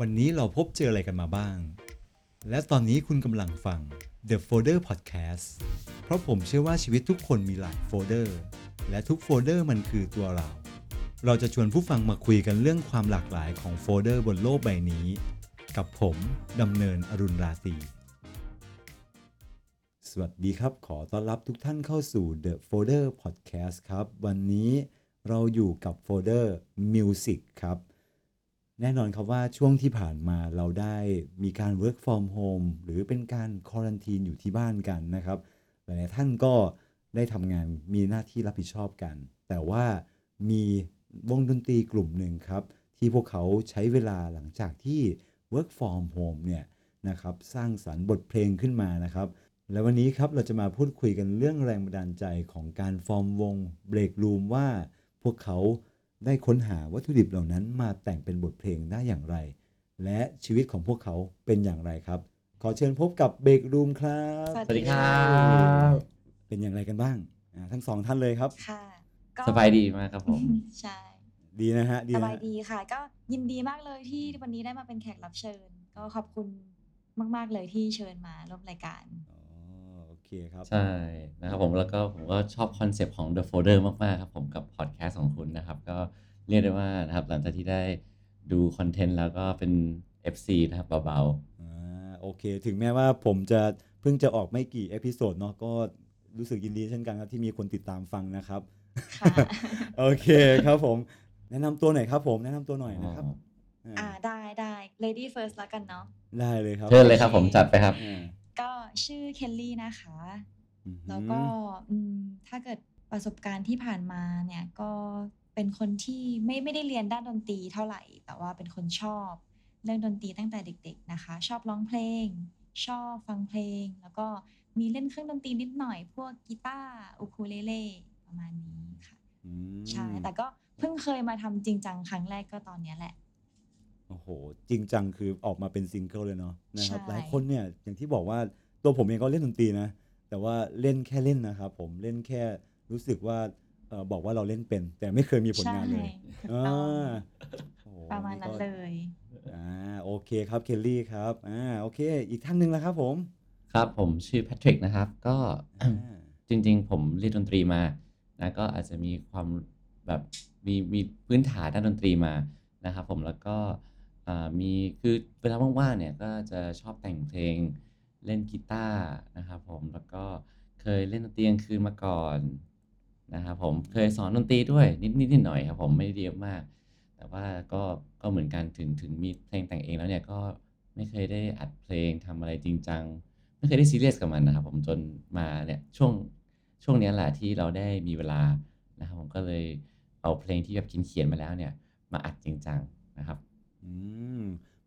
วันนี้เราพบเจออะไรกันมาบ้างและตอนนี้คุณกำลังฟัง The Folder Podcast เพราะผมเชื่อว่าชีวิตทุกคนมีหลายโฟลเดอร์และทุกโฟลเดอร์มันคือตัวเราจะชวนผู้ฟังมาคุยกันเรื่องความหลากหลายของโฟลเดอร์บนโลกใบนี้กับผมดำเนินอรุณราตรีสวัสดีครับขอต้อนรับทุกท่านเข้าสู่ The Folder Podcast ครับวันนี้เราอยู่กับโฟลเดอร์ Music ครับแน่นอนครับว่าช่วงที่ผ่านมาเราได้มีการ work from home หรือเป็นการควอรันทีนอยู่ที่บ้านกันนะครับหลายท่านก็ได้ทำงานมีหน้าที่รับผิดชอบกันแต่ว่ามีวงดนตรีกลุ่มหนึ่งครับที่พวกเขาใช้เวลาหลังจากที่ work from home เนี่ยนะครับสร้างสรรค์บทเพลงขึ้นมานะครับและวันนี้ครับเราจะมาพูดคุยกันเรื่องแรงบันดาลใจของการฟอร์มวง Breakroom ว่าพวกเขาได้ค้นหาวัตถุดิบเหล่านั้นมาแต่งเป็นบทเพลงได้อย่างไรและชีวิตของพวกเขาเป็นอย่างไรครับขอเชิญพบกับ Breakroom ครับสวัสดีครับเป็นอย่างไรกันบ้างทั้งสองท่านเลยครับค่ะสบายดีมากครับผมใช่ดีนะฮะสบายดีค่ะก็ยินดีมากเลยที่วันนี้ได้มาเป็นแขกรับเชิญก็ขอบคุณมากๆเลยที่เชิญมาร่วมรายการอ๋อโอเคครับใช่นะครับผมแล้วก็ผมก็ชอบคอนเซ็ปต์ของ The Folder มากๆครับผมกับพอดแคสต์ของคุณนะครับก็เรียกได้ว่านะครับหลังจากที่ได้ดูคอนเทนต์แล้วก็เป็น FC นะครับเบาๆโอเคถึงแม้ว่าผมจะเพิ่งจะออกไม่กี่เอพิโซดเนาะก็รู้สึกยินดีเช่นกันครับที่มีคนติดตามฟังนะครับโอเคครับผมแนะนำตัวหน่อยครับผมแนะนำตัวหน่อยนะครับได้ Lady First แล้วกันเนาะได้เลยครับเชิญเลยครับผมจัดไปครับก็ชื่อเคลลี่นะคะแล้วก็ถ้าเกิดประสบการณ์ที่ผ่านมาเนี่ยก็เป็นคนที่ไม่ได้เรียนด้านดนตรีเท่าไหร่แต่ว่าเป็นคนชอบเรื่องดนตรีตั้งแต่เด็กๆนะคะชอบร้องเพลงชอบฟังเพลงแล้วก็มีเล่นเครื่องดนตรีนิดหน่อยพวกกีตาร์อูคูเลเล่ประมาณนี้ค่ะใช่แต่ก็เพิ่งเคยมาทำจริงจังครั้งแรกก็ตอนนี้แหละโอ้โหจริงจังคือออกมาเป็นซิงเกิลเลยเนาะนะครับหลายคนเนี่ยอย่างที่บอกว่าตัวผมเองก็เล่นดนตรีนะแต่ว่าเล่นแค่เล่นนะครับผมเล่นแค่รู้สึกว่าบอกว่าเราเล่นเป็นแต่ไม่เคยมีผลงานเลยประมาณนั้นเลยโอเคครับเคลลี่ครับโอเคอีกท่านนึงแล้วครับผมครับผมชื่อแพทริกนะครับก็จริงๆผมเล่นดนตรีมานะก็อาจจะมีความแบบมีพื้นฐานด้านดนตรีมานะครับผมแล้วก็มีคือเวลาว่างๆเนี่ยก็จะชอบแต่งเพลงเล่นกีตาร์นะครับผมแล้วก็เคยเล่นดนตรีกลางคืนมาก่อนนะครับผมเคยสอนดนตรีด้วยนิดหน่อยครับผมไม่ได้เยอะมากแต่ว่าก็เหมือนกันถึงมีเพลงแต่งเองแล้วเนี่ยก็ไม่เคยได้อัดเพลงทำอะไรจริงจังไม่เคยได้ซีเรียสกับมันนะครับผมจนมาเนี่ยช่วงนี้แหละที่เราได้มีเวลานะครับผมก็เลยเอาเพลงที่แบบเขียนมาแล้วเนี่ยมาอัดจริงจังนะครับ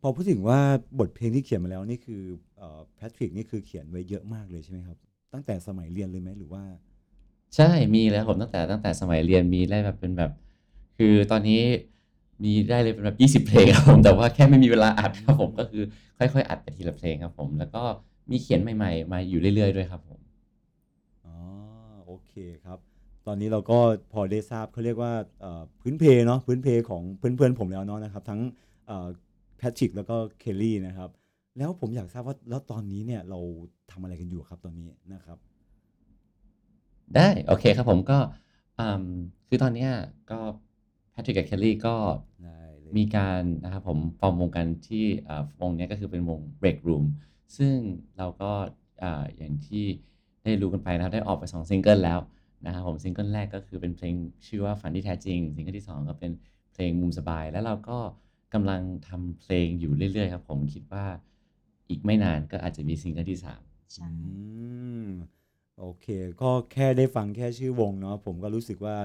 พอพูดถึงว่าบทเพลงที่เขียนมาแล้วนี่คือแพทริกนี่คือเขียนไว้เยอะมากเลยใช่ไหมครับตั้งแต่สมัยเรียนเลยไหมหรือว่าใช่มีแล้วผมตั้งแต่สมัยเรียนมีได้แบบเป็นแบบคือตอนนี้มีได้เลยเป็นแบบ20เพลงครับผมแต่ว่าแค่ไม่มีเวลาอัดครับผมก็คือค่อยๆอัดไปทีละเพลงครับผมแล้วก็มีเขียนใหม่ๆมาอยู่เรื่อยๆด้วยครับผมโอเคครับตอนนี้เราก็พอได้ทราบเขาเรียกว่าพื้นเพเนาะพื้นเพของเพื่อนๆผมแล้วเนาะนะครับทั้งแพทริกแล้วก็เคลลี่นะครับแล้วผมอยากทราบว่าแล้วตอนนี้เนี่ยเราทำอะไรกันอยู่ครับตอนนี้นะครับได้โอเคครับผมก็คือตอนนี้ก็แพทริกกับเคลลี่ก็มีการนะครับผมฟอร์มวงกันที่วงนี้ก็คือเป็นวง Breakroom ซึ่งเราก็อย่างที่ได้รู้กันไปนะครับได้ออกไป2ซิงเกิลแล้วนะครับผมซิงเกิลแรกก็คือเป็นเพลงชื่อว่าฝันที่แท้จริงซิงเกิลที่2ก็เป็นเพลงมุมสบายแล้วเราก็กำลังทำเพลงอยู่เรื่อยๆครับผมคิดว่าอีกไม่นานก็อาจจะมีซิงเกิลที่3ใช่โอเคก็แค่ได้ฟังแค่ชื่อวงเนาะผมก็รู้สึกว่า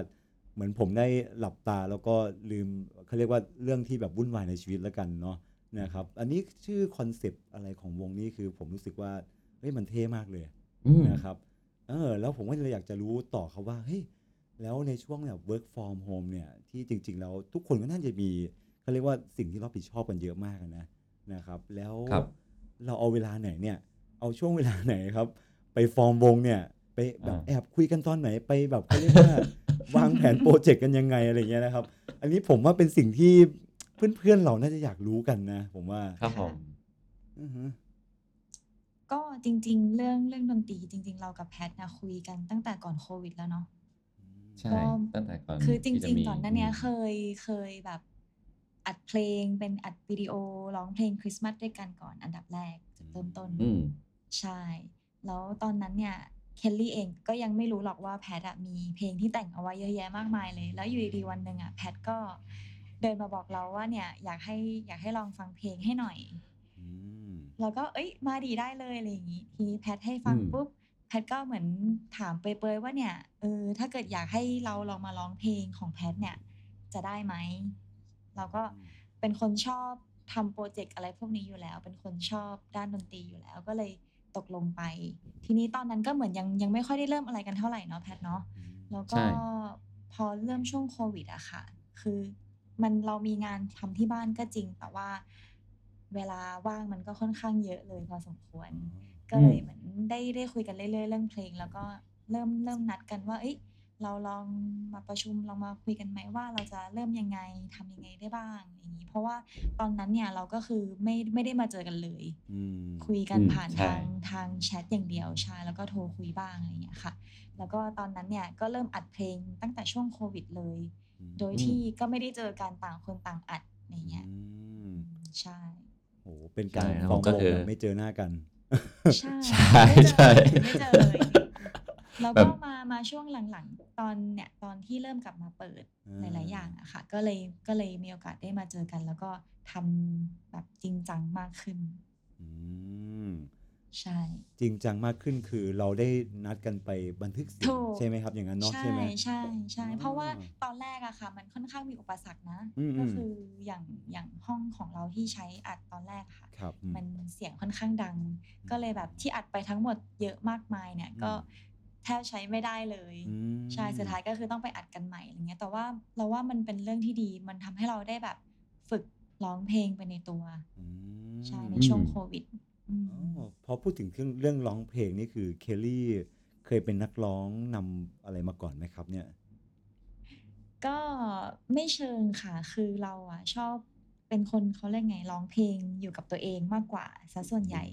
เหมือนผมได้หลับตาแล้วก็ลืมเขาเรียกว่าเรื่องที่แบบวุ่นวายในชีวิตแล้วกันเนาะนะครับอันนี้ชื่อคอนเซปต์อะไรของวงนี้คือผมรู้สึกว่าเฮ้ยมันเท่มากเลยนะครับแล้วผมก็เลยอยากจะรู้ต่อครับว่าเฮ้ยแล้วในช่วงแบบ work from home เนี่ยที่จริงๆแล้วทุกคนก็น่าจะมีเขาเรียกว่าสิ่งที่รับผิดชอบกันเยอะมากนะครับแล้วเราเอาเวลาไหนเนี่ยเอาช่วงเวลาไหนครับไปฟอร์มวงเนี่ยไปแบบแอบคุยกันตอนไหนไปแบบเขาเรียกว่า วางแผนโปรเจกต์กันยังไงอะไรเงี้ยนะครับอันนี้ผมว่าเป็นสิ่งที่ เพื่อนๆเราน่าจะอยากรู้กันนะผมว่าครับผมก็จริงๆเรื่องดนตรีจริงๆเรากับแพทนะคุยกันตั้งแต่ก่อนโควิดแล้วเนาะใช่ตั้งแต่ก่อนคือจริงๆก่อนหน้านี้เคยแบบอัดเพลงเป็นอัดวิดีโอร้องเพลงคริสต์มาสด้วยกันก่อนอันดับแรกจุดเริ่มต้นใช่แล้วตอนนั้นเนี่ยเคลลี่เองก็ยังไม่รู้หรอกว่าแพทมีเพลงที่แต่งเอาไว้เยอะแยะมากมายเลยแล้วอยู่ดีๆวันนึงอ่ะแพทก็เดินมาบอกเราว่าเนี่ยอยากให้ลองฟังเพลงให้หน่อยเราก็เอ้ยมาดีได้เลยอะไรอย่างงี้ทีนี้แพทให้ฟังปุ๊บแพทก็เหมือนถามเปรยๆว่าเนี่ยถ้าเกิดอยากให้เราลองมาร้องเพลงของแพทเนี่ยจะได้ไหมเราก็เป็นคนชอบทำโปรเจกต์อะไรพวกนี้อยู่แล้วเป็นคนชอบด้านดนตรีอยู่แล้วก็เลยตกลงไปทีนี้ตอนนั้นก็เหมือนยังไม่ค่อยได้เริ่มอะไรกันเท่าไหร่เนาะแพทเนาะแล้วก็พอเริ่มช่วงโควิดอะค่ะคือมันเรามีงานทำที่บ้านก็จริงแต่ว่าเวลาว่างมันก็ค่อนข้างเยอะเลยพอสมควรก็เลยเหมือนได้คุยกันเรื่อยๆเรื่องเพลงแล้วก็เริ่มนัดกันว่าเอ้ยเราลองมาประชุมลองมาคุยกันไหมว่าเราจะเริ่มยังไงทำยังไงได้บ้างอย่างนี้เพราะว่าตอนนั้นเนี่ยเราก็คือไม่ได้มาเจอกันเลยคุยกันผ่านทางแชทอย่างเดียวใช่แล้วก็โทรคุยบ้างอะไรอย่างเงี้ยค่ะแล้วก็ตอนนั้นเนี่ยก็เริ่มอัดเพลงตั้งแต่ช่วงโควิดเลยโดยที่ก็ไม่ได้เจอกันต่างคนต่างอัดอย่างเงี้ยใช่โอ้เป็นการของก็คือไม่เจอหน้ากันใช่ไม่เจอเลยแล้วก็มาช่วงหลังๆตอนที่เริ่มกลับมาเปิดหลายๆอย่างอะค่ะก็เลยมีโอกาสได้มาเจอกันแล้วก็ทำแบบจริงจังมากขึ้นใช่จริงจังมากขึ้นคือเราได้นัดกันไปบันทึกเสียงใช่ไหมครับอย่างนั้นเนาะใช่ไหมใช่เพราะว่าตอนแรกอะค่ะมันค่อนข้างมีอุปสรรคนะก็คืออย่างห้องของเราที่ใช้อัดตอนแรกค่ะมันเสียงค่อนข้างดังก็เลยแบบที่อัดไปทั้งหมดเยอะมากมายเนี่ยก็แทบใช้ไม่ได้เลยใช่สุดท้ายก็คือต้องไปอัดกันใหม่อะไรเงี้ยแต่ว่าเราว่ามันเป็นเรื่องที่ดีมันทำให้เราได้แบบฝึกร้องเพลงไปในตัวใช่ในช่วงโควิดพอพูดถึงเรื่องร้องเพลงนี่คือเคลลี่เคยเป็นนักร้องนำอะไรมาก่อนไหมครับเนี่ยก็ไม่เชิงค่ะคือเราอ่ะชอบเป็นคนเขาเรียกไงร้องเพลงอยู่กับตัวเองมากกว่าซะส่วนใหญ่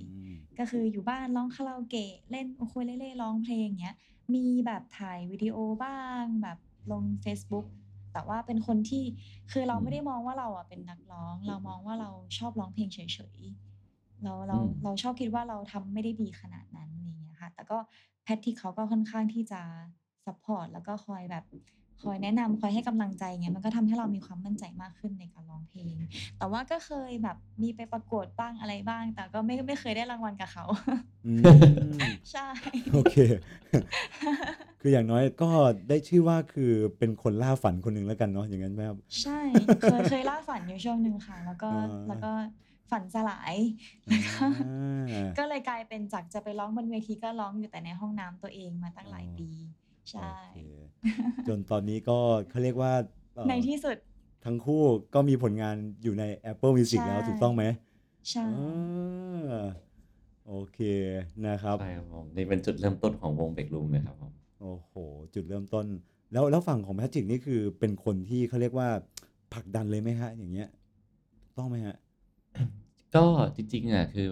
ก็คืออยู่บ้านร้องคาราโอเกะเล่นโอคุยเล่ๆร้องเพลงเงี้ยมีแบบถ่ายวิดีโอบ้างแบบลง Facebook แต่ว่าเป็นคนที่คือเราไม่ได้มองว่าเราอ่ะเป็นนักร้องเรามองว่าเราชอบร้องเพลงเฉยๆเราชอบคิดว่าเราทำไม่ได้ดีขนาดนั้นอย่างเงี้ยค่ะแต่ก็แพทที่เขาก็ค่อนข้างที่จะซัพพอร์ตแล้วก็คอยแบบคอยแนะนำคอยให้กำลังใจเงี้ยมันก็ทำให้เรามีความมั่นใจมากขึ้นในการร้องเพลงแต่ว่าก็เคยแบบมีไปประกวดบ้างอะไรบ้างแต่ก็ไม่เคยได้รางวัลกับเขาใช่โอเคคืออย่างน้อยก็ได้ชื่อว่าคือเป็นคนล่าฝันคนนึงแล้วกันเนาะอย่างนั้นไหมครับใช่เคยล่าฝันอยู่ช่วงนึงค่ะแล้วก็ฝันสลายก็เลยกลายเป็นจากจะไปร้องบนเวทีก็ร้องอยู่แต่ในห้องน้ำตัวเองมาตั้งหลายปีใช่จนตอนนี้ก็เขาเรียกว่าในที่สุดทั้งคู่ก็มีผลงานอยู่ใน Apple Music แล้วถูกต้องไหมใช่โอเคนะครับใช่ครับผมนี่เป็นจุดเริ่มต้นของวง Breakroom เลยครับผมโอ้โหจุดเริ่มต้นแล้วฝั่งของแพทริกนี่คือเป็นคนที่เขาเรียกว่าผลักดันเลยไหมฮะอย่างเงี้ยต้องไหมฮะก็จริงๆอ่ะคือ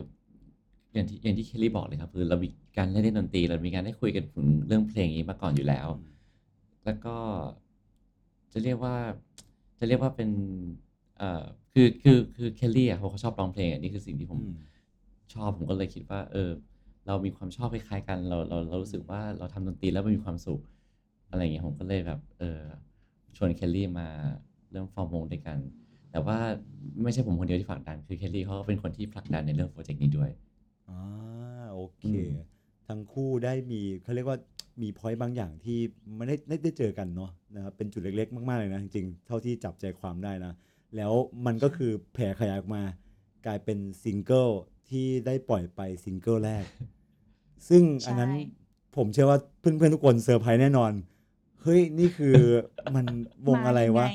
อย่างที่เคลลี่บอกเลยครับคือเรามีการได้เล่นดนตรีเรามีการได้คุยกันถึงเรื่องเพลงนี้มาก่อนอยู่แล้วแล้วก็จะเรียกว่าเป็นคือเคลลี่อ่ะเขาชอบร้องเพลงอ่ะนี่คือสิ่งที่ผมชอบผมก็เลยคิดว่าเรามีความชอบคล้ายๆกันเรารู้สึกว่าเราทำดนตรีแล้วมันมีความสุขอะไรอย่างเงี้ยผมก็เลยแบบชวนเคลลี่มาเริ่มฟอร์มวงด้วยกันแต่ว่าไม่ใช่ผมคนเดียวที่ผลักดันคือเคลลี่เขาก็เป็นคนที่ผลักดันในเรื่องโปรเจกต์นี้ด้วยโอเคทั้งคู่ได้มีเขาเรียกว่ามีพอยต์บางอย่างที่ไม่ได้เจอกันเนาะนะครับเป็นจุดเล็กๆมากๆเลยนะจริงๆเท่าที่จับใจความได้นะแล้วมันก็คือแผ่ขยายออกมากลายเป็นซิงเกิลที่ได้ปล่อยไปซิงเกิลแรกซึ่งอันนั้นผมเชื่อว่าเพื่อนๆทุกคนเซอร์ไพรส์แน่นอนเฮ้ยนี่คือมันวงอะไรวะ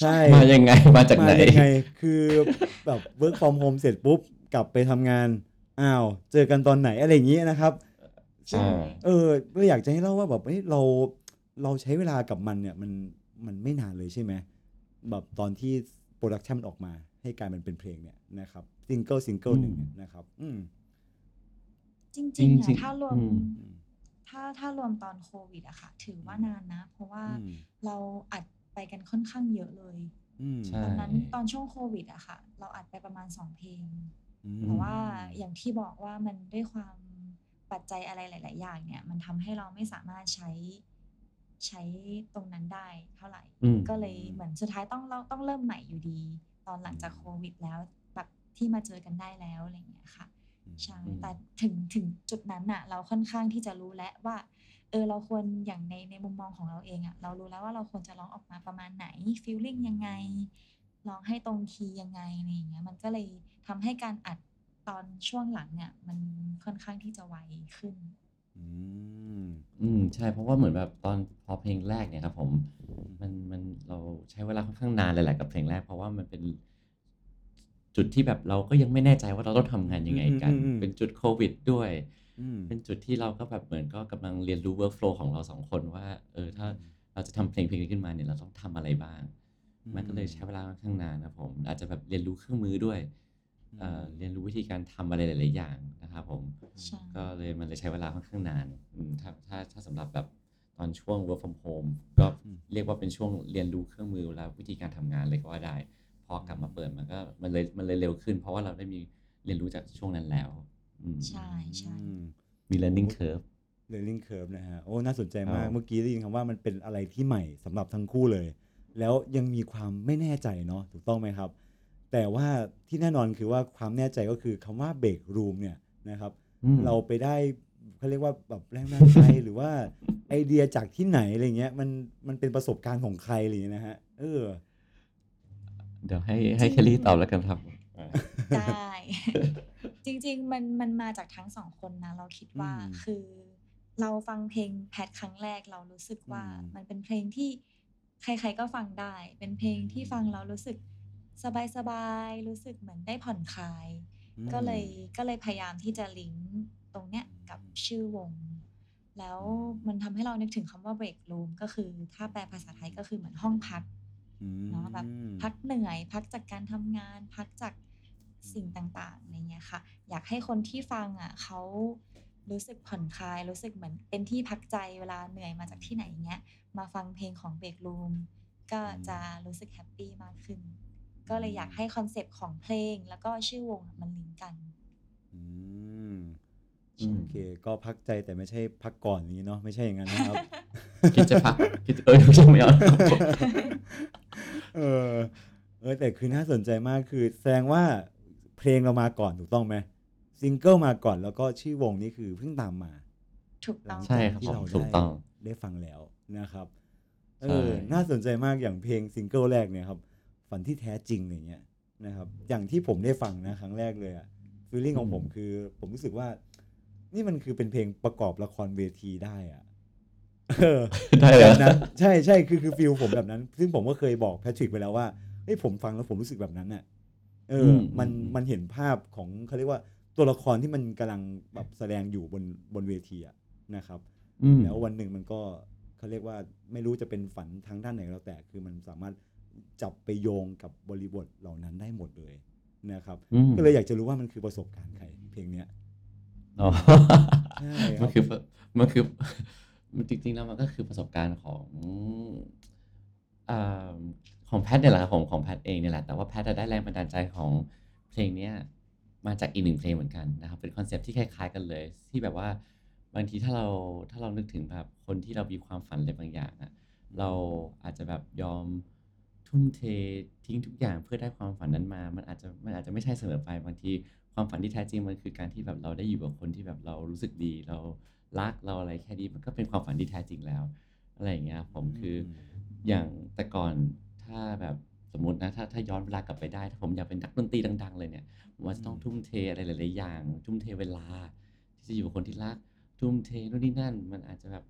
ใช่มายังไงมาจากไหนคือแบบเวิร์คฟอร์มโฮมเสร็จปุ๊บกลับไปทำงานอ้าวเจอกันตอนไหนอะไรอย่างเงี้ยนะครับใช่เราอยากจะให้เล่าว่าแบบเราใช้เวลากับมันเนี่ยมันไม่นานเลยใช่ไหมแบบตอนที่โปรดักชั่นออกมา ให้กลายมันเป็นเพลงเนี่ยนะครับซิงเกิลหนึ่งนะครับจริงๆถ้ารวมตอนโควิดอะค่ะถือว่านานนะเพราะว่าเราอัดไปกันค่อนข้างเยอะเลยตอนนั้นตอนช่วงโควิดอะค่ะเราอัดไปประมาณ2เพลงแต่ว่าอย่างที่บอกว่ามันด้วยความปัจจัยอะไรหลายๆอย่างเนี่ยมันทำให้เราไม่สามารถใช้ตรงนั้นได้เท่าไหร่ก็เลยเหมือนสุดท้ายต้องเริ่มใหม่อยู่ดีตอนหลังจากโควิดแล้วแบบที่มาเจอกันได้แล้วอะไรอย่างเงี้ยค่ะใช่แต่ถึงจุดนั้นน่ะเราค่อนข้างที่จะรู้แล้วว่าเราควรอย่างในมุมมองของเราเองอ่ะเรารู้แล้วว่าเราควรจะร้องออกมาประมาณไหนฟีลลิ่งยังไงร้องให้ตรงคีย์ยังไงอะไรอย่างเงี้ยมันก็เลยทำให้การอัดตอนช่วงหลังเนี่ยมันค่อนข้างที่จะไวขึ้นใช่เพราะว่าเหมือนแบบตอนพอเพลงแรกเนี่ยครับผมมันเราใช้เวลาค่อนข้างนานเลยแหละกับเพลงแรกเพราะว่ามันเป็นจุดที่แบบเราก็ยังไม่แน่ใจว่าเราต้องทำงานยังไงกันเป็นจุดโควิดด้วยเป็นจุดที่เราก็แบบเหมือนก็กำลังเรียนรู้ workflow ของเรา2คนว่าถ้าเราจะทำเพลงขึ้นมาเนี่ยเราต้องทำอะไรบ้างมันก็เลยใช้เวลาค่อนข้างนานนะผมอาจจะแบบเรียนรู้เครื่องมือด้วยเรียนรู้วิธีการทำอะไรหลายๆอย่างนะครับผมก็เลยมันเลยใช้เวลาค่อนข้างนานถ้าสำหรับแบบตอนช่วง work from home ก็เรียกว่าเป็นช่วงเรียนรู้เครื่องมือและวิธีการทำงานเลยก็ว่าได้พอกลับมาเปิดมันก็มันเลยเร็วขึ้นเพราะว่าเราได้มีเรียนรู้จากช่วงนั้นแล้วใช่ใช่มี learning curve นะฮะโอ้น่าสนใจมากเมื่อกี้ได้ยินคำว่ามันเป็นอะไรที่ใหม่สำหรับทั้งคู่เลยแล้วยังมีความไม่แน่ใจเนาะถูกต้องไหมครับแต่ว่าที่แน่นอนคือว่าความแน่ใจก็คือคำว่า Breakroom เนี่ยนะครับเราไปได้เขาเรียกว่าแบบแรงบันดาลใจหรือว่าไอเดียจากที่ไหนอะไรเงี้ยมันเป็นประสบการณ์ของใครหรือนะฮะเดี๋ยวให้แคลรี่ตอบแล้วกันครับได้จริงๆมันมาจากทั้งสองคนนะเราคิดว่าคือเราฟังเพลงแพทครั้งแรกเรารู้สึกว่ามันเป็นเพลงที่ใครๆก็ฟังได้เป็นเพลงที่ฟังเรารู้สึกสบายๆรู้สึกเหมือนได้ผ่อนคลายก็เลยพยายามที่จะลิงก์ตรงเนี้ยกับชื่อวงแล้วมันทำให้เรานึกถึงคำว่า break room ก็คือถ้าแปลภาษาไทยก็คือเหมือนห้องพักเนาะแบบพักเหนื่อยพักจากการทำงานพักจากสิ่งต่างๆอะไรเงี้ยค่ะอยากให้คนที่ฟังอ่ะเขารู้สึกผ่อนคลายรู้สึกเหมือนเป็นที่พักใจเวลาเหนื่อยมาจากที่ไหนเงี้ยมาฟังเพลงของ Breakroom ก็จะรู้สึกแฮปปี้มากขึ้นก็เลยอยากให้คอนเซปต์ของเพลงแล้วก็ชื่อวงมันลิงก์กันโอเคก็พักใจแต่ไม่ใช่พักก่อนนี้เนาะไม่ใช่อย่างนั้นนะครับคิดจะพักคิดไม่เอาแต่คือน่าสนใจมากคือแสดงว่าเพลงเรามาก่อนถูกต้องไหมซิงเกิลมาก่อนแล้วก็ชื่อวงนี่คือเพิ่งตามมาถูกต้องใช่ครับที่เราได้ฟังแล้วนะครับน่าสนใจมากอย่างเพลงซิงเกิลแรกเนี่ยครับฝันที่แท้จริงอย่างเงี้ยนะครับอย่างที่ผมได้ฟังนะครั้งแรกเลยอะฟีลลิ่งของผมคือผมรู้สึกว่านี่มันคือเป็นเพลงประกอบละครเวทีได้อะได้แบบนั้นใช่คือฟีลผมแบบนั้นซึ่งผมก็เคยบอกแพทริกไปแล้วว่าเฮ้ยผมฟังแล้วผมรู้สึกแบบนั้นน่ะมันเห็นภาพของเขาเรียกว่าตัวละครที่มันกำลังแบบแสดงอยู่บนเวทีอะนะครับแล้ววันหนึ่งมันก็เขาเรียกว่าไม่รู้จะเป็นฝันทางด้านไหนก็แล้วแต่คือมันสามารถจับไปโยงกับบริบทเหล่านั้นได้หมดเลยนะครับก็เลยอยากจะรู้ว่ามันคือประสบการณ์ใครเพลงเนี้ยมันคือจริงๆแล้วมันก็คือประสบการณ์ของแพทเนี่ยแหละของแพทเองเนี่ยแหละแต่ว่าแพทได้แรงบันดาลใจของเพลงเนี้ยมาจากอีกหนึ่งเพลงเหมือนกันนะครับเป็นคอนเซ็ปต์ที่คล้ายๆกันเลยที่แบบว่าบางทีถ้าเรานึกถึงแบบคนที่เรามีความฝันอะไรบางอย่างอะเราอาจจะแบบยอมทุ่มเททิ้งทุกอย่างเพื่อได้ความฝันนั้นมามันอาจจะไม่ใช่เสมอไปบางทีความฝันที่แท้จริงมันคือการที่แบบเราได้อยู่กับคนที่แบบเรารู้สึกดีเรารักเราอะไรแค่นี้มันก็เป็นความฝันที่แท้จริงแล้วอะไรอย่างเงี้ยผมคืออย่างแต่ก่อนถ้าแบบสมมตินะถ้าย้อนเวลากลับไปได้ถ้าผมอยากเป็นนักดนตรีดังๆเลยเนี่ยผมอาจจะต้องทุ่มเทอะไรหลายๆอย่างทุ่มเทเวลาที่จะอยู่กับคนที่รักทุ่มเทนู่นนี่นั่นมันอาจจะแบบ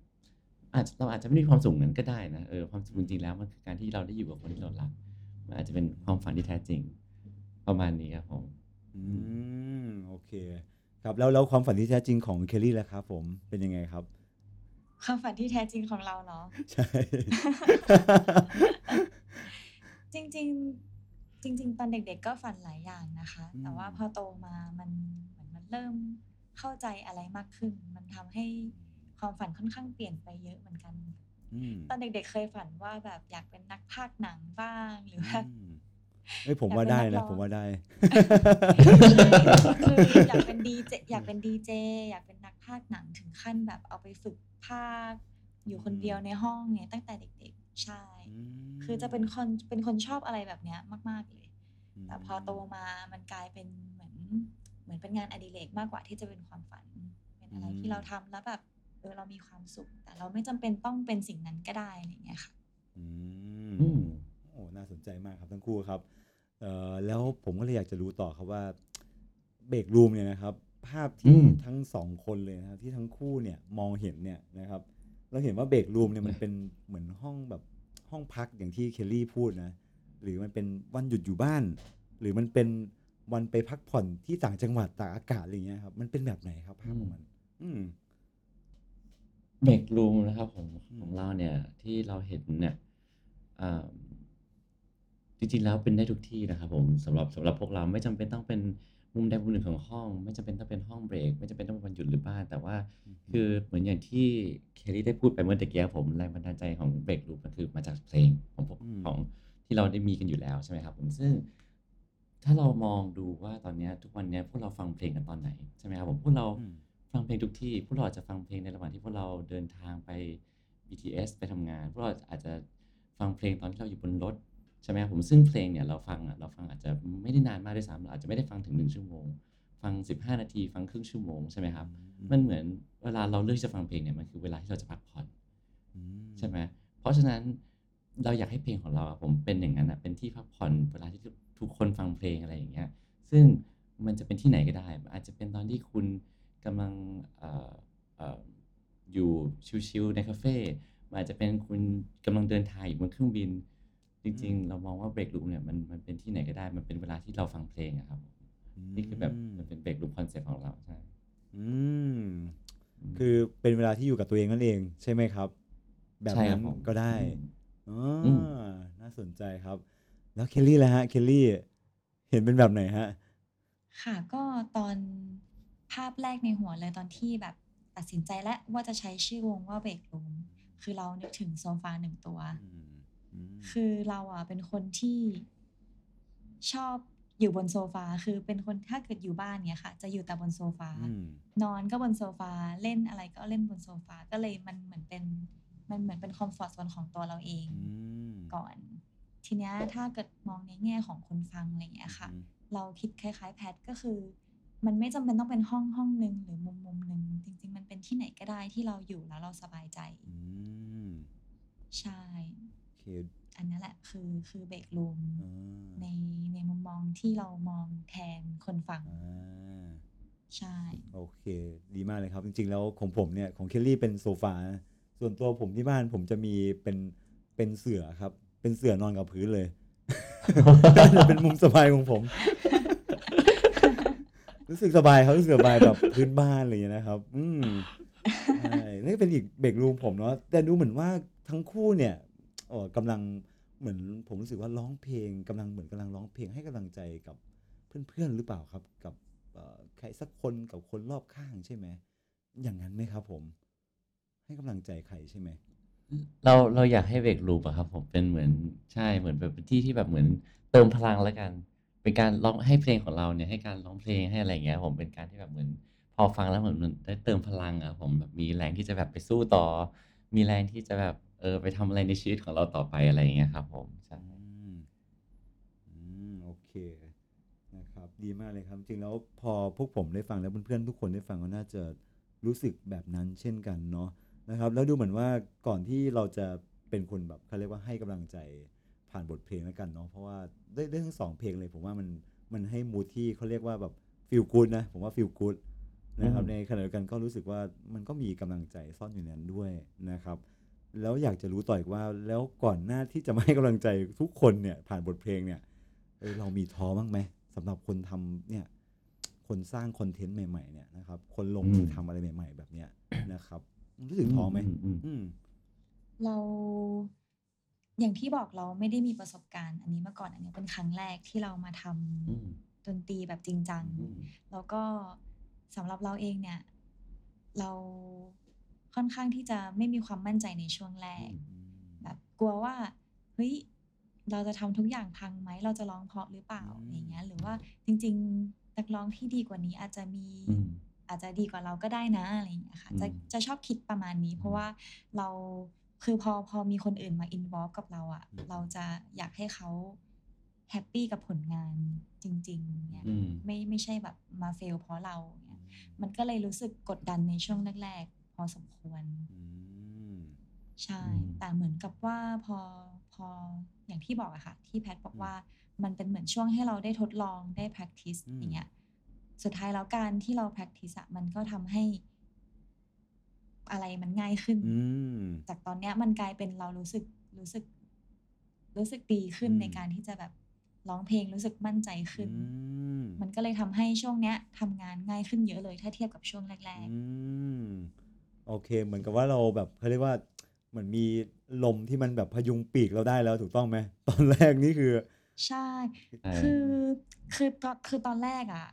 เราอาจจะไม่มีความสุขนั้นก็ได้นะความสุขจริงๆแล้วมันคือการที่เราได้อยู่กับคนที่เรารักมันอาจจะเป็นความฝันที่แท้จริงประมาณนี้ครับผมโอเคครับแล้วความฝันที่แท้จริงของเคลลี่ล่ะครับผมเป็นยังไงครับความฝันที่แท้จริงของเราเนาะใช่ จริงๆ จริงๆตอนเด็กๆก็ฝันหลายอย่างนะคะแต่ว่าพอโตมามันเหมือนมันเริ่มเข้าใจอะไรมากขึ้นมันทำให้ความฝันค่อนข้างเปลี่ยนไปเยอะเหมือนกันตอนเด็กๆเคยฝันว่าแบบอยากเป็นนักพากย์หนังบ้างหรือว่าเอ้ยผมว่าได้นะผมว่าได้คืออยากเป็นดีเจอยากเป็นนักพากย์หนังถึงขั้นแบบเอาไปฝึกพากย์อยู่คนเดียวในห้องเนี่ยตั้งแต่เด็กๆใช่คือจะเป็นคนชอบอะไรแบบเนี้ยมากๆเลยแต่พอโตมามันกลายเป็นเหมือนเป็นงานอดิเรกมากกว่าที่จะเป็นความฝันเป็นอะไรที่เราทำแล้วแบบเรามีความสุขแต่เราไม่จำเป็นต้องเป็นสิ่งนั้นก็ได้อะไรอย่างเงี้ยค่ะโอ้น่าสนใจมากครับทั้งคู่ครับแล้วผมก็เลยอยากจะรู้ต่อครับว่าBreakroomเนี่ยนะครับภาพที่ทั้งสองคนเลยนะครับที่ทั้งคู่เนี่ยมองเห็นเนี่ยนะครับเราเห็นว่าBreakroomเนี่ยมันเป็นเหมือนห้องแบบห้องพักอย่างที่เคลลี่พูดนะหรือมันเป็นวันหยุดอยู่บ้านหรือมันเป็นวันไปพักผ่อนที่ต่างจังหวัดต่างอากาศอะไรเงี้ยครับมันเป็นแบบไหนครับภาพของมันBreakroomนะครับของเราเนี่ยที่เราเห็นเนี่ยจริงๆแล้วเป็นได้ทุกที่นะครับผมสำหรับพวกเราไม่จำเป็นต้องเป็นมุมใดมุมหนึ่งของห้องไม่จำเป็นต้องเป็นห้องเบรกไม่จำเป็นต้องเป็นวันหยุดหรือบ้านแต่ว่าคือเหมือนอย่างที่เคลลี่ได้พูดไปเมื่อตะกี้ผมแรงบันดาลใจของBreakroomมันคือมาจากเพลงของที่เราได้มีกันอยู่แล้วใช่ไหมครับผมซึ่งถ้าเรามองดูว่าตอนนี้ทุกวันนี้พวกเราฟังเพลงกันตอนไหนใช่ไหมครับผมพวกเราฟังเพลงทุกที่พวกเราอาจจะฟังเพลงในระหว่างที่พวกเราเดินทางไป BTS ไปทำงานพวกเราอาจจะฟังเพลงตอนที่เราอยู่บนรถใช่ไหมครับผมซึ่งเพลงเนี่ยเราฟังอาจจะไม่ได้นานมากด้วยซ้ำเราอาจจะไม่ได้ฟังถึง1ชั่วโมงฟัง15นาทีฟังครึ่งชั่วโมงใช่ไหมครับมันเหมือนเวลาเราเลือกจะฟังเพลงเนี่ยมันคือเวลาที่เราจะพักผ่อนใช่ไหมเพราะฉะนั้นเราอยากให้เพลงของเราผมเป็นอย่างนั้นอ่ะเป็นที่พักผ่อนเวลาที่ทุกคนฟังเพลงอะไรอย่างเงี้ยซึ่งมันจะเป็นที่ไหนก็ได้อาจจะเป็นตอนที่คุณกำลังอยู่ชิลๆในคาเฟ่อาจจะเป็นคุณกำลังเดินทางอยู่บนเครื่องบินจริงๆเรามองว่าBreakroomเนี่ยมันเป็นที่ไหนก็ได้มันเป็นเวลาที่เราฟังเพลงอะครับนี่คือแบบมันเป็นBreakroomคอนเซ็ปต์ของเราใช่คือเป็นเวลาที่อยู่กับตัวเองนั่นเองใช่ไหมครับแบบนั้นก็ได้น่าสนใจครับแล้วเคลลี่ล่ะฮะเคลลี่เห็นเป็นแบบไหนฮะค่ะก็ตอนภาพแรกในหัวเลยตอนที่แบบตัดสินใจแล้วว่าจะใช้ชื่อวงว่าBreakroomคือเรานึกถึงโซฟาหนึ่งตัวคือเราอ่ะเป็นคนที่ชอบอยู่บนโซฟาคือเป็นคนถ้าเกิดอยู่บ้านเนี้ยค่ะจะอยู่แต่บนโซฟานอนก็บนโซฟาเล่นอะไรก็เล่นบนโซฟาก็เลยมันเหมือนเป็นคอมฟอร์ตโซนของตัวเราเองก่อนทีเนี้ยถ้าเกิดมองในแง่ของคนฟังอะไรเงี้ยค่ะเราคิดคล้ายๆแพทก็คือมันไม่จำเป็นต้องเป็นห้องนึงหรือมุมนึงจริงๆมันเป็นที่ไหนก็ได้ที่เราอยู่แล้วเราสบายใจใช่อันนั้นแหละคือBreakroomในมุมมองที่เรามองแทนคนฟังใช่โอเคดีมากเลยครับจริงๆแล้วของผมเนี่ยของเคลลี่เป็นโซฟาส่วนตัวผมที่บ้านผมจะมีเป็นเสื่อครับเป็นเสื่อนอนกับพื้นเลย เป็นมุมสบายของผม รู้สึกสบายครับรู้สึกสบายแบบพื้นบ้านอะไรอย่างนี้นะครับใช่นี่เป็นอีกBreakroomผมเนาะแต่ดูเหมือนว่าทั้งคู่เนี่ยกำลังเหมือนผมรู้สึกว่าร้องเพลงกำลังร้องเพลงให้กำลังใจกับเพื่อนๆหรือเปล่าครับกับใครสักคนกับคนรอบข้างใช่ไหมอย่างนั้นไหมครับผมให้กำลังใจใครใช่ไหมเราอยากให้Breakroomอะครับผมเป็นเหมือนใช่เหมือนแบบเป็นที่ที่แบบเหมือนเติมพลังแล้วกันเป็นการร้องให้เพลงของเราเนี่ยให้การร้องเพลงให้อะไรอย่างเงี้ยผมเป็นการที่แบบเหมือนพอฟังแล้วเหมือนได้เติมพลังอะผมแบบมีแรงที่จะแบบไปสู้ต่อมีแรงที่จะแบบไปทำอะไรในชีวิตของเราต่อไปอะไรอย่างเงี้ยครับผมใช่โอเคนะครับดีมากเลยครับจริงแล้วพอพวกผมได้ฟังแล้วเพื่อนๆทุกคนได้ฟังก็น่าจะรู้สึกแบบนั้นเช่นกันเนาะนะครับแล้วดูเหมือนว่าก่อนที่เราจะเป็นคนแบบเขาเรียกว่าให้กำลังใจผ่านบทเพลงแล้วกันเนาะเพราะว่าได้ทั้งสองเพลงเลยผมว่ามันให้มูดที่เขาเรียกว่าแบบฟีลกู๊ดนะผมว่าฟีลกู๊ดนะครับในขณะเดียวกันก็รู้สึกว่ามันก็มีกำลังใจซ่อนอยู่ในนั้นด้วยนะครับแล้วอยากจะรู้ต่ออีกว่าแล้วก่อนหน้าที่จะมาให้กำลังใจทุกคนเนี่ยผ่านบทเพลงเนี่ยเรามีท้อบ้างไหมสำหรับคนทำเนี่ยคนสร้างคอนเทนต์ใหม่ๆเนี่ยนะครับคนลงมือทำอะไรใหม่ๆแบบเนี้ยนะครับรู้สึกท้อไหมเรา อย่างที่บอกเราไม่ได้มีประสบการณ์อันนี้มาก่อนอันนี้เป็นครั้งแรกที่เรามาทำดนตรีแบบจริงจังแล้วก็สำหรับเราเองเนี่ยเราค่อนข้างที่จะไม่มีความมั่นใจในช่วงแรกแบบกลัวว่าเฮ้ยเราจะทำทุกอย่างพังไหมเราจะร้องเพราะหรือเปล่าอย่างเงี้ยหรือว่าจริงๆนักร้องที่ดีกว่านี้อาจจะมีอาจจะดีกว่าเราก็ได้นะอะไรอย่างเงี้ยค่ะจะชอบคิดประมาณนี้เพราะว่าเราคือพอมีคนอื่นมาอินวอล์ฟกับเราอ่ะเราจะอยากให้เขาแฮปปี้กับผลงานจริงๆเนี่ยไม่ใช่แบบมาเฟลเพราะเราเนี่ยมันก็เลยรู้สึกกดดันในช่วงแรกๆพอสมควรใช่แต่เหมือนกับว่าพออย่างที่บอกอะค่ะที่แพทบอกว่ามันเป็นเหมือนช่วงให้เราได้ทดลองได้ practice อย่างเงี้ยสุดท้ายแล้วการที่เรา practice อะมันก็ทำให้อะไรมันง่ายขึ้นจากตอนเนี้ยมันกลายเป็นเรารู้สึกดีขึ้นในการที่จะแบบร้องเพลงรู้สึกมั่นใจขึ้นมันก็เลยทำให้ช่วงเนี้ยทำงานง่ายขึ้นเยอะเลยถ้าเทียบกับช่วงแรกๆโอเคเหมือนกับว่าเราแบบเขาเรียกว่าเหมือนมีลมที่มันแบบพยุงปีกเราได้แล้วถูกต้องไหมตอนแรกนี่คือใช่คือตอนแรกอ่ะ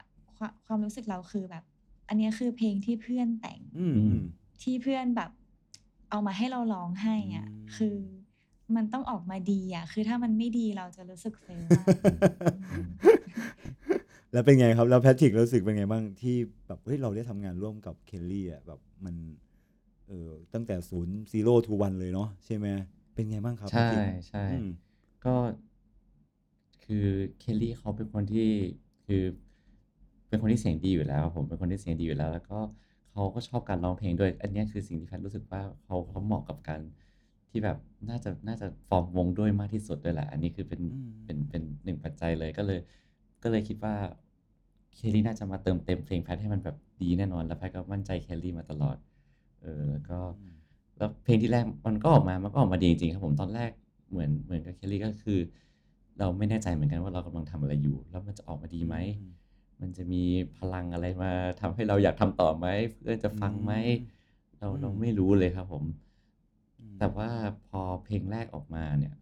ความรู้สึกเราคือแบบอันนี้คือเพลงที่เพื่อนแต่งที่เพื่อนแบบเอามาให้เราร้องให้อ่ะคือมันต้องออกมาดีอ่ะคือถ้ามันไม่ดีเราจะรู้สึกเฟลมาก แล้วเป็นไงครับแล้วแพทริกรู้สึกเป็นไงบ้างที่แบบเฮ้ยเราได้ทำงานร่วมกับเคลลี่อ่ะแบบมันตั้งแต่0 to 1เลยเนาะใช่ไหมเป็นไงบ้างครับใช่ๆก็คือเคลลี่เขาเป็นคนที่คือเป็นคนที่เสียงดีอยู่แล้วผมเป็นคนที่เสียงดีอยู่แล้วแล้วก็เขาก็ชอบการร้องเพลงด้วยอันนี้คือสิ่งที่แพทรู้สึกว่าเขาเหมาะกับการที่แบบน่าจะฟอร์มวงด้วยมากที่สุดด้วยแหละอันนี้คือเป็นหนึ่งปัจจัยเลยก็เลยคิดว่าเคลลี่น่าจะมาเติมเต็มเพลงแพทให้มันแบบดีแน่นอนแล้วแพทก็มั่นใจเคลลี่มาตลอดแล้วเพลงที่แรกมันก็ออกมาดีจริงๆครับผมตอนแรกเหมือนกับเคลลี่ก็คือเราไม่แน่ใจเหมือนกันว่าเรากำลังทำอะไรอยู่แล้วมันจะออกมาดีไหมมันจะมีพลังอะไรมาทำให้เราอยากทำต่อไหมเพื่อนจะฟังไหมเราไม่รู้เลยครับผมแต่ว่าพอเพลงแรกออกมาเนี่ย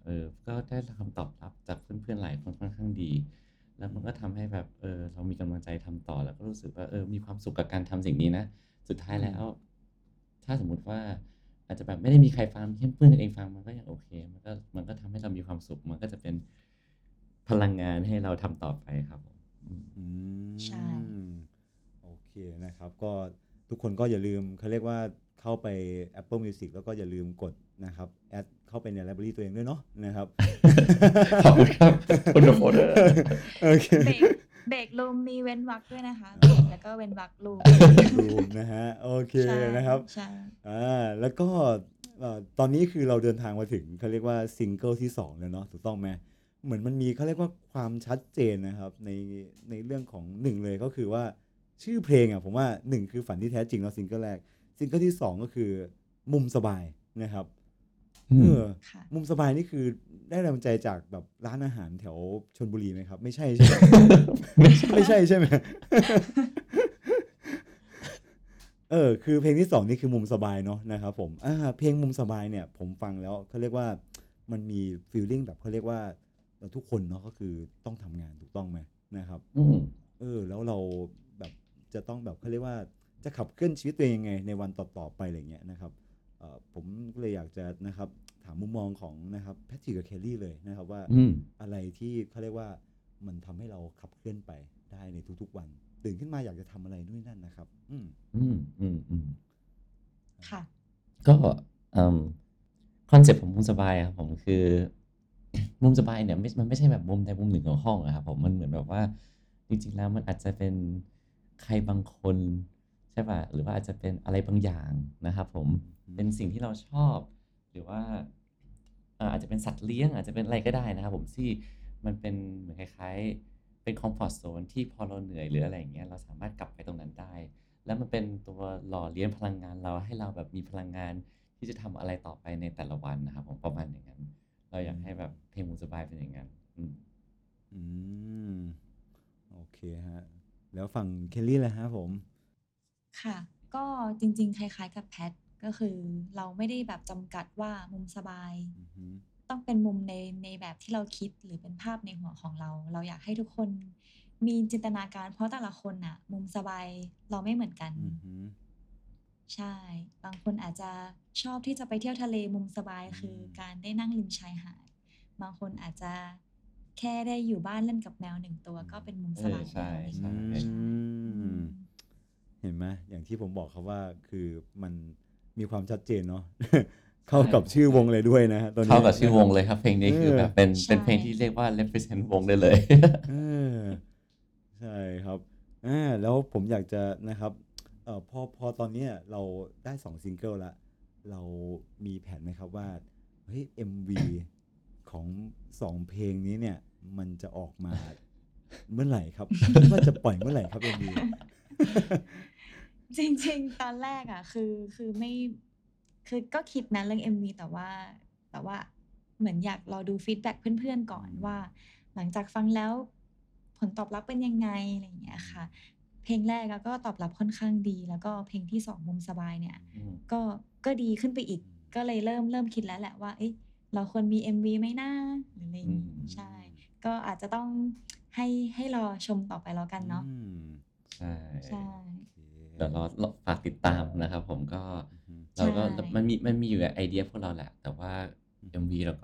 ก็ได้คำตอบรับจากเพื่อนๆหลายคนค่อนข้างดีแล้วมันก็ทำให้แบบเรามีกำลังใจทำต่อแล้วก็รู้สึกว่ามีความสุขกับการทำสิ่งนี้นะสุดท้ายแล้วถ้าสมมติว่าอาจจะแบบไม่ได้มีใครฟังแค่เพื่อนเองฟังมันก็ยังโอเคมันก็ทำให้เรามีความสุขมันก็จะเป็นพลังงานให้เราทำต่อไปครับใช่โอเคนะครับก็ทุกคนก็อย่าลืมเขาเรียกว่าเข้าไป Apple Music แล้วก็อย่าลืมกดนะครับแอดเข้าไปในไลบรารีตัวเองด้วยเนาะนะครับขอบคุณครับคนโฟลเดอร์โอเคเบรกรูมมีเว้นวรรคด้วยนะคะเบรกแล้วก็เว้นวรรครูมนะฮะโอเคนะครับใช่แล้วก็ตอนนี้คือเราเดินทางมาถึงเขาเรียกว่าซิงเกิลที่2แล้วเนาะถูกต้องไหมเหมือนมันมีเขาเรียกว่าความชัดเจนนะครับในเรื่องของ1เลยก็คือว่าชื่อเพลงอ่ะผมว่า1คือฝันที่แท้จริงเนาะซิงเกิลแรกซิงเกิลที่2ก็คือมุมสบายนะครับมุมสบายนี่คือได้แรงใจจากแบบร้านอาหารแถวชลบุรีไหมครับไม่ใช่ใช่ไหม ไม่ใช่ใช่ไหม คือเพลงที่2นี่คือมุมสบายเนาะนะครับผมเพลงมุมสบายเนี่ยผมฟังแล้วเขาเรียกว่ามันมีฟีลลิ่งแบบเขาเรียกว่าทุกคนเนาะก็คือต้องทำงานถูกต้องไหมนะครับแล้วเราแบบจะต้องแบบเขาเรียกว่าจะขับเคลื่อนชีวิตตัวเองยังไงในวันต่อๆไปอะไรเงี้ยนะครับผมเลยอยากจะนะครับถามมุมมองของนะครับแพทริกกับเคลลี่เลยนะครับว่าอะไรที่เขาเรียกว่ามันทำให้เราขับเคลื่อนไปได้ในทุกๆวันตื่นขึ้นมาอยากจะทำอะไรนู่นนั่นนะครับค่ะก็คอนเซ็ปต์ของมุมสบายครับผมคือมุมสบายเนี่ยมันไม่ใช่แบบมุมใดมุมหนึ่งของห้องนะครับผมมันเหมือนแบบว่าจริงๆแล้วมันอาจจะเป็นใครบางคนใช่ป่ะหรือว่าอาจจะเป็นอะไรบางอย่างนะครับผมเป็นสิ่งที่เราชอบหรือว่าอาจจะเป็นสัตว์เลี้ยงอาจจะเป็นอะไรก็ได้นะครับผมที่มันเป็นเหมือนคล้ายๆเป็นคอมฟอร์ตโซนที่พอเราเหนื่อยหรืออะไรอย่างเงี้ยเราสามารถกลับไปตรงนั้นได้แล้วมันเป็นตัวหล่อเลี้ยงพลังงานเราให้เราแบบมีพลังงานที่จะทำอะไรต่อไปในแต่ละวันนะครับผมประมาณอย่างนั้นเราอยากให้แบบเพลงมุมสบายเป็นอย่างนั้นโอเคฮะแล้วฝั่งเคลลี่ล่ะฮะผมค่ะก็จริงๆคล้ายๆกับแพทก็คือเราไม่ได้แบบจำกัดว่ามุมสบาย ต้องเป็นมุมในแบบที่เราคิดหรือเป็นภาพในหัวของเราอยากให้ทุกคนมีจินตนาการเพราะแต่ละคนน่ะมุมสบายเราไม่เหมือนกันใช่บางคนอาจจะชอบที่จะไปเที่ยวทะเลมุมสบายคือการได้นั่งริมชายหาดบางคนอาจจะแค่ได้อยู่บ้านเล่นกับแมวหนึ่งตัวก็เป็นมุมสบายใช่ใช่เห็นไหมอย่างที่ผมบอกเขาว่าคือมันมีความชัดเจนเนาะ เข้ากับชื่อวงเลยด้วยนะตอนนี้เข้ากับชื่อวงเลยครับเพลงนี้คือแบบเป็นเพลงที่เรียกว่า represent วงได้เลย ใช่ครับแล้วผมอยากจะนะครับพอตอนนี้เราได้2ซิงเกิลละเรามีแผนไหมครับว่าเฮ้ย MV ของ2เพลงนี้เนี่ยมันจะออกมาเมื่อไหร่ครับว่าจะปล่อยเมื่อไหร่ครับ MV จริงๆตอนแรกอ่ะคือไม่คือก็คิดนะเรื่อง MV แต่ว่าเหมือนอยากรอดูฟีดแบ็กเพื่อนๆก่อนว่าหลังจากฟังแล้วผลตอบรับเป็นยังไงอะไรอย่างเงี้ยค่ะเพลงแรกก็ตอบรับค่อนข้างดีแล้วก็เพลงที่2มุมสบายเนี่ยก็ดีขึ้นไปอีกก็เลยเริ่มคิดแล้วแหละว่าเอ๊ะเราควรมี MV มั้ยนะหรืออะไรอย่างงี้ใช่ก็อาจจะต้องให้รอชมต่อไปแล้วกันเนาะใช่เดี๋ยวเราฝากติดตามนะครับผมก็เราก็มันมีอยู่ไอเดียพวกเราแหละแต่ว่า MV เรา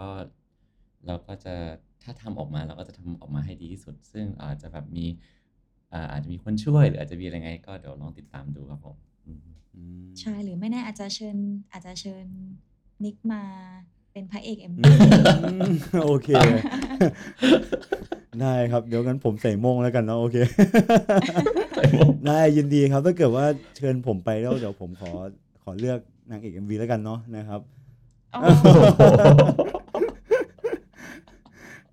ก็จะถ้าทำออกมาเราก็จะทำออกมาให้ดีที่สุดซึ่งอาจจะมีคนช่วยหรืออาจจะมีอะไรไงก็เดี๋ยวลองติดตามดูครับผมใช่หรือไม่แน่อาจจะเชิญนิกมาเป็นพระเอก MV โอเคได้ครับเดี๋ยวงั้นผมใส่มงแล้วกันเนาะโอเคได้ยินดีครับถ้าเกิดว่าเชิญผมไปแล้วเดี๋ยวผมขอเลือกนางเอก MV แล้วกันเนาะนะครับ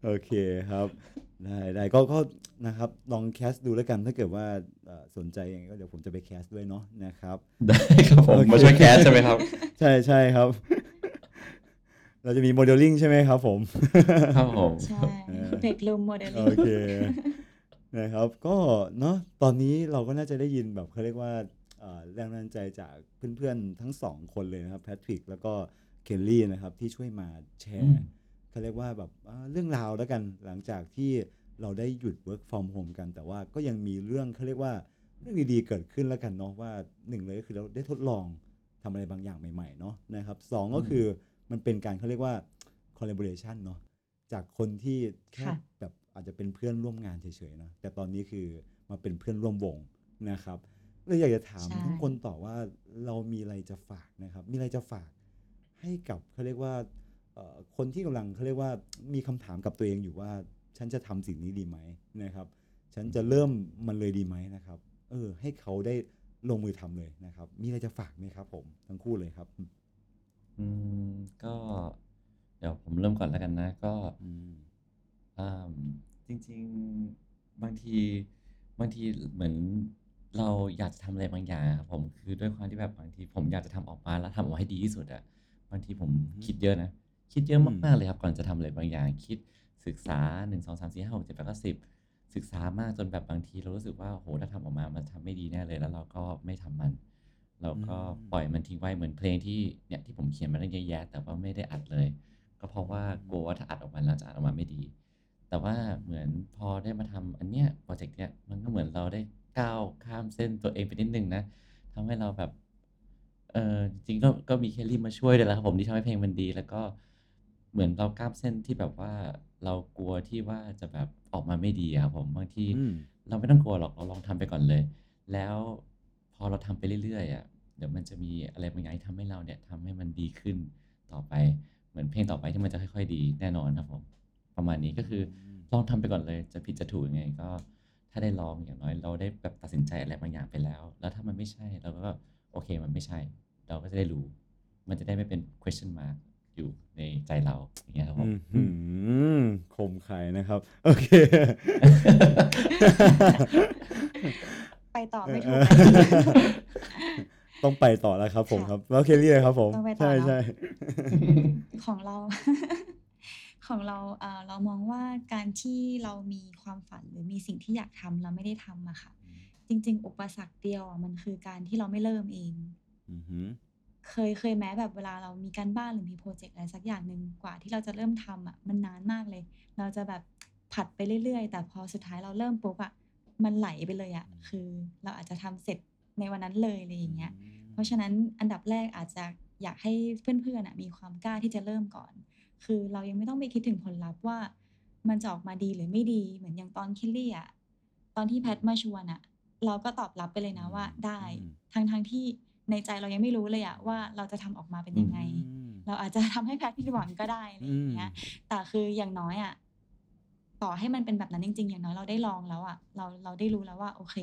โอเคครับได้ก็นะครับลองแคสดูแล้วกันถ้าเกิดว่าสนใจยังไงก็เดี๋ยวผมจะไปแคสด้วยเนาะนะครับได้ครับผมมาช่วยแคสใช่ไหมครับใช่ๆครับเราจะมีโมเดลลิ่งใช่ไหมครับผมครับผมใช่เด็กลมโมเดลลิ่งโอเคนะครับก็เนาะตอนนี้เราก็น่าจะได้ยินแบบเขาเรียกว่าแรงบันดาลใจจากเพื่อนๆทั้ง2คนเลยนะครับแพทริกแล้วก็เคนลี่นะครับที่ช่วยมาแชร์เขาเรียกว่าแบบเรื่องราวแล้วกันหลังจากที่เราได้หยุด work from home กันแต่ว่าก็ยังมีเรื่องเขาเรียกว่าเรื่องดีๆเกิดขึ้นแล้วกันเนาะว่า1เลยก็คือเราได้ทดลองทำอะไรบางอย่างใหม่ๆเนาะนะครับ2ก็คือมันเป็นการเขาเรียกว่า collaboration เนาะจากคนที่แค่แบบอาจจะเป็นเพื่อนร่วมงานเฉยๆนะแต่ตอนนี้คือมาเป็นเพื่อนร่วมวงนะครับเลยอยากจะถามทุกคนต่อว่าเรามีอะไรจะฝากนะครับมีอะไรจะฝากให้กับเขาเรียกว่าคนที่กำลังเขาเรียกว่ามีคำถามกับตัวเองอยู่ว่าฉันจะทำสิ่งนี้ดีไหมนะครับฉันจะเริ่มมันเลยดีไหมนะครับให้เขาได้ลงมือทำเลยนะครับมีอะไรจะฝากไหมครับผมทั้งคู่เลยครับก็เดี๋ยวผมเริ่มก่อนแล้วกันนะก็จริงๆบางทีเหมือนเราอยากจะทำอะไรบางอย่างครับผมคือด้วยความที่แบบบางทีผมอยากจะทำออกมาแล้วทำออกมาให้ดีที่สุดอะบางทีผมคิดเยอะนะคิดเยอะมากๆเลยครับก่อนจะทำอะไรบางอย่างคิดศึกษา1 2 3 4 5 6 7 8 9 10ศึกษามากจนแบบบางทีเรารู้สึกว่าโหถ้าทำออกมามันทำไม่ดีแน่เลยแล้วเราก็ไม่ทำมันเราก็ปล่อยมันทิ้งไว้เหมือนเพลงที่เนี่ยที่ผมเขียนมาตั้งเยอะแยะแต่ว่าไม่ได้อัดเลยก็เพราะว่ากลัวว่าถ้าอัดออกมาแล้วจะอัดออกมาไม่ดีแต่ว่าเหมือนพอได้มาทำอันเนี้ยโปรเจกต์เนี้ยมันก็เหมือนเราได้ก้าวข้ามเส้นตัวเองไปนิดนึงนะทำให้เราแบบจริงก็มีเคลลี่มาช่วยด้วยแหละครับผมที่ทำให้เพลงมันดีแล้วก็เหมือนเราก้ามเส้นที่แบบว่าเรากลัวที่ว่าจะแบบออกมาไม่ดีครับผมบางทีเราไม่ต้องกลัวหรอกเราลองทำไปก่อนเลยแล้วพอเราทำไปเรื่อยๆอ่ะเดี๋ยวมันจะมีอะไรบางอย่างที่ทำให้เราเนี่ยทำให้มันดีขึ้นต่อไปเหมือนเพลงต่อไปที่มันจะค่อยๆดีแน่นอนครับผมประมาณนี้ก็คือลองทำไปก่อนเลยจะผิดจะถูกยังไงก็ถ้าได้ลองอย่างน้อยเราได้แบบตัดสินใจอะไรบางอย่างไปแล้วถ้ามันไม่ใช่เราก็โอเคมันไม่ใช่เราก็จะได้รู้มันจะได้ไม่เป็น question mark อยู่ในใจเราอย่างเงี้ยครับผมคมคายนะครับโอเคไปต่อไม่ถูกต้องไปต่อแล้วครับผมครับแล้วเคลลี่ครับผมใช่ๆของเราเรามองว่าการที่เรามีความฝันหรือมีสิ่งที่อยากทำเราไม่ได้ทำอะค่ะจริงๆอุปสรรคเดียวมันคือการที่เราไม่เริ่มเอง เคยแม้แบบเวลาเรามีการบ้านหรือมีโปรเจกต์อะไรสักอย่างนึงกว่าที่เราจะเริ่มทำอ่ะมันนานมากเลยเราจะแบบผัดไปเรื่อยๆแต่พอสุดท้ายเราเริ่มปุ๊บอ่ะมันไหลไปเลยอ่ะคือเราอาจจะทำเสร็จในวันนั้นเลยอะไรอย่างเงี้ยเพราะฉะนั้นอันดับแรกอาจจะอยากให้เพื่อนๆอ่ะมีความกล้าที่จะเริ่มก่อนคือเรายังไม่ต้องไปคิดถึงผลลัพธ์ว่ามันจะออกมาดีหรือไม่ดีเหมือนอย่างตอนคิลลี่อ่ะตอนที่แพทมาชวนอ่ะเราก็ตอบรับไปเลยนะว่าได้ทั้งที่ในใจเรายังไม่รู้เลยอ่ะว่าเราจะทำออกมาเป็นยังไงเราอาจจะทำให้แพทผิดหวังก็ได้อะไรอย่างเงี้ยแต่คืออย่างน้อยอ่ะต่อให้มันเป็นแบบนั้นจริงๆอย่างน้อยเราได้ลองแล้วอ่ะเราได้รู้แล้วว่าโอเค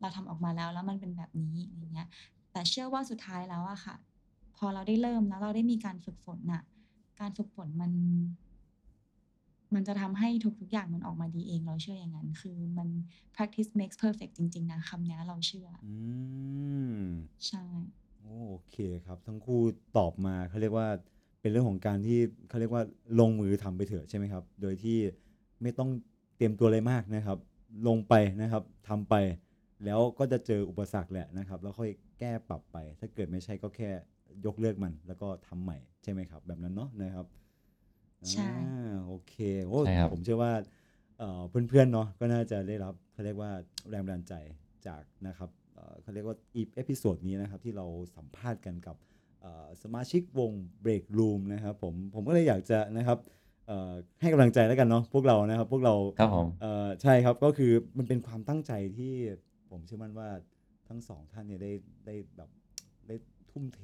เราทำออกมาแล้วมันเป็นแบบนี้อย่างเงี้ยแต่เชื่อว่าสุดท้ายแล้วอ่ะค่ะพอเราได้เริ่มแล้วเราได้มีการฝึกฝนน่ะการฝึกฝนมันจะทำให้ทุกอย่างมันออกมาดีเองเราเชื่ออย่างนั้นคือมัน practice makes perfect จริงๆนะคำนี้เราเชื่อใช่โอเคครับทั้งคู่ตอบมาเขาเรียกว่าเป็นเรื่องของการที่เขาเรียกว่าลงมือทำไปเถอะใช่ไหมครับโดยที่ไม่ต้องเตรียมตัวอะไรมากนะครับลงไปนะครับทำไปแล้วก็จะเจออุปสรรคแหละนะครับแล้วค่อยแก้ปรับไปถ้าเกิดไม่ใช่ก็แค่ยกเลิกมันแล้วก็ทำใหม่ใช่ไหมครับแบบนั้นเนาะนะครับใช่โอเคโอ้ผมเชื่อว่าเพื่อนๆเนาะก็น่าจะได้รับเขาเรียกว่าแรงบันดาลใจจากนะครับเขาเรียกว่าอีเอพิโซดนี้นะครับที่เราสัมภาษณ์กันกับสมาชิกวง Breakroom นะครับผมก็เลยอยากจะนะครับให้กำลังใจแล้วกันเนาะพวกเรานะครับพวกเราครับผมใช่ครับก็คือมันเป็นความตั้งใจที่ผมเชื่อมั่นว่าทั้งสองท่านเนี่ยได้แบบได้ทุ่มเท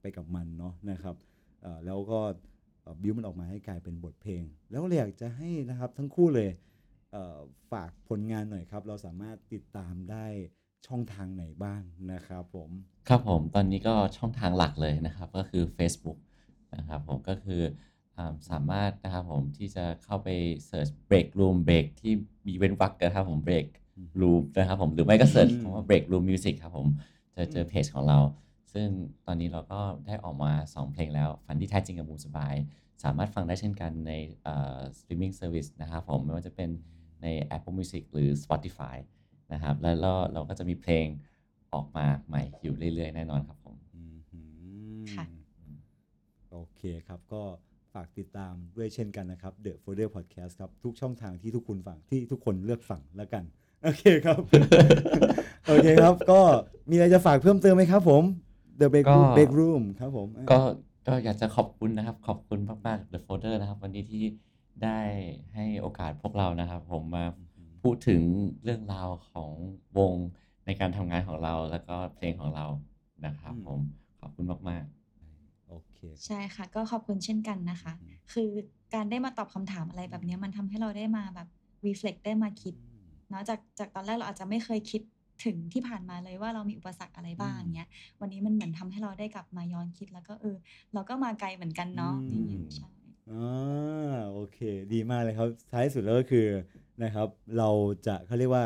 ไปกับมันเนาะนะครับแล้วก็บิวมันออกมาให้กลายเป็นบทเพลงแล้วก็อยากจะให้นะครับทั้งคู่เลยฝากผลงานหน่อยครับเราสามารถติดตามได้ช่องทางไหนบ้างนะครับผมครับผมตอนนี้ก็ช่องทางหลักเลยนะครับก็คือ Facebook นะครับผมก็คือสามารถนะครับผมที่จะเข้าไปเสิร์ช Breakroom Break ที่มีเว้นวรรคนะครับผม Breakroom นะครับผมหรือไม่ก็เสิร์ชคำว่า Breakroom Music ครับผมจะเจอเพจของเราซึ่งตอนนี้เราก็ได้ออกมา2เพลงแล้วฝันที่แท้จริงกับมุมสบายสามารถฟังได้เช่นกันในสตรีมมิ่งเซอร์วิสนะครับผมไม่ว่าจะเป็นใน Apple Music หรือ Spotify นะครับแล้วเราก็จะมีเพลงออกมาใหม่อยู่เรื่อยๆแน่นอนครับผมค่ะโอเคครับก็ฝากติดตามด้วยเช่นกันนะครับ The Folder Podcast ครับทุกช่องทางที่ทุกคนฟังที่ทุกคนเลือกฟังแล้วกันโอเคครับโอเคครับก็มีอะไรจะฝากเพิ่มเติมไหมครับผมThe Breakroom ครับผมก็อยากจะขอบคุณนะครับขอบคุณมากๆ The Folder นะครับวันนี้ที่ได้ให้โอกาสพวกเรานะครับผมมาพูดถึงเรื่องราวของวงในการทำงานของเราแล้วก็เพลงของเรานะครับผมขอบคุณมากๆโอเคใช่ค่ะก็ขอบคุณเช่นกันนะคะคือการได้มาตอบคำถามอะไรแบบนี้มันทำให้เราได้มาแบบ reflect ได้มาคิดเนาะจากตอนแรกเราอาจจะไม่เคยคิดถึงที่ผ่านมาเลยว่าเรามีอุปสรรคอะไรบ้างเงี้ยวันนี้มันเหมือนทำให้เราได้กลับมาย้อนคิดแล้วก็เราก็มาไกลเหมือนกันเนาะอย่างเงี้ยใช่โอเคดีมากเลยครับท้ายสุดแล้วก็คือนะครับเราจะเขาเรียกว่า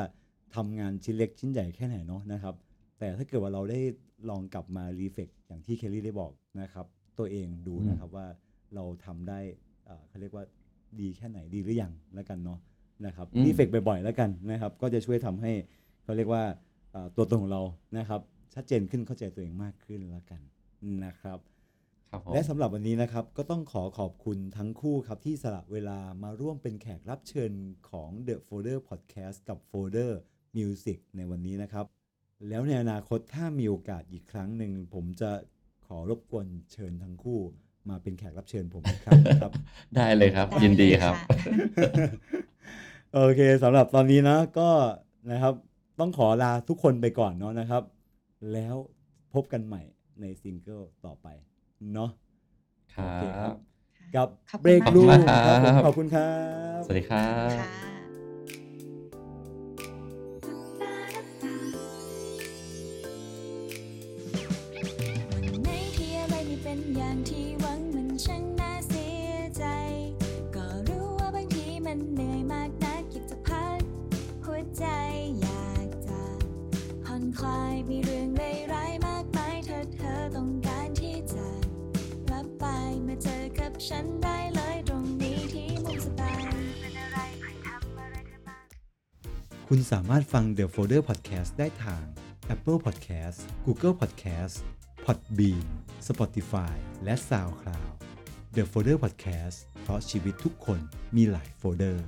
ทำงานชิ้นเล็กชิ้นใหญ่แค่ไหนเนาะนะครับแต่ถ้าเกิดว่าเราได้ลองกลับมารีเฟล็กอย่างที่เคลลี่ได้บอกนะครับตัวเองดูนะครับว่าเราทำได้เขาเรียกว่าดีแค่ไหนดีหรือยังแล้วกันเนาะนะครับรีเฟล็กบ่อยๆแล้วกันนะครับก็จะช่วยทำให้เขาเรียกว่าตัวตนของเรานะครับชัดเจนขึ้นเข้าใจตัวเองมากขึ้นแล้วกันนะครับและสำหรับวันนี้นะครับก็ต้องขอบคุณทั้งคู่ครับที่สละเวลามาร่วมเป็นแขกรับเชิญของ The Folder Podcast กับ Folder Music ในวันนี้นะครับแล้วในอนาคตถ้ามีโอกาสอีกครั้งหนึ่งผมจะขอรบกวนเชิญทั้งคู่มาเป็นแขกรับเชิญผมอีกครั้งนะครับได้เลยครับยินดีครับโอเคสำหรับตอนนี้นะก็นะครับต้องขอลาทุกคนไปก่อนเนาะนะครับแล้วพบกันใหม่ในซิงเกิลต่อไปเนาะโอเคครับกับ Breakroom ขอบคุณครับสวัสดีครับฉันได้เลยตรงนี้ที่มุมสบายเป็นอะไรใครทำอะไรขึ้นมาคุณสามารถฟัง The Folder Podcast ได้ทาง Apple Podcast, Google Podcast Podbean Spotify และ SoundCloud The Folder Podcast เพราะชีวิตทุกคนมีหลายโฟลเดอร์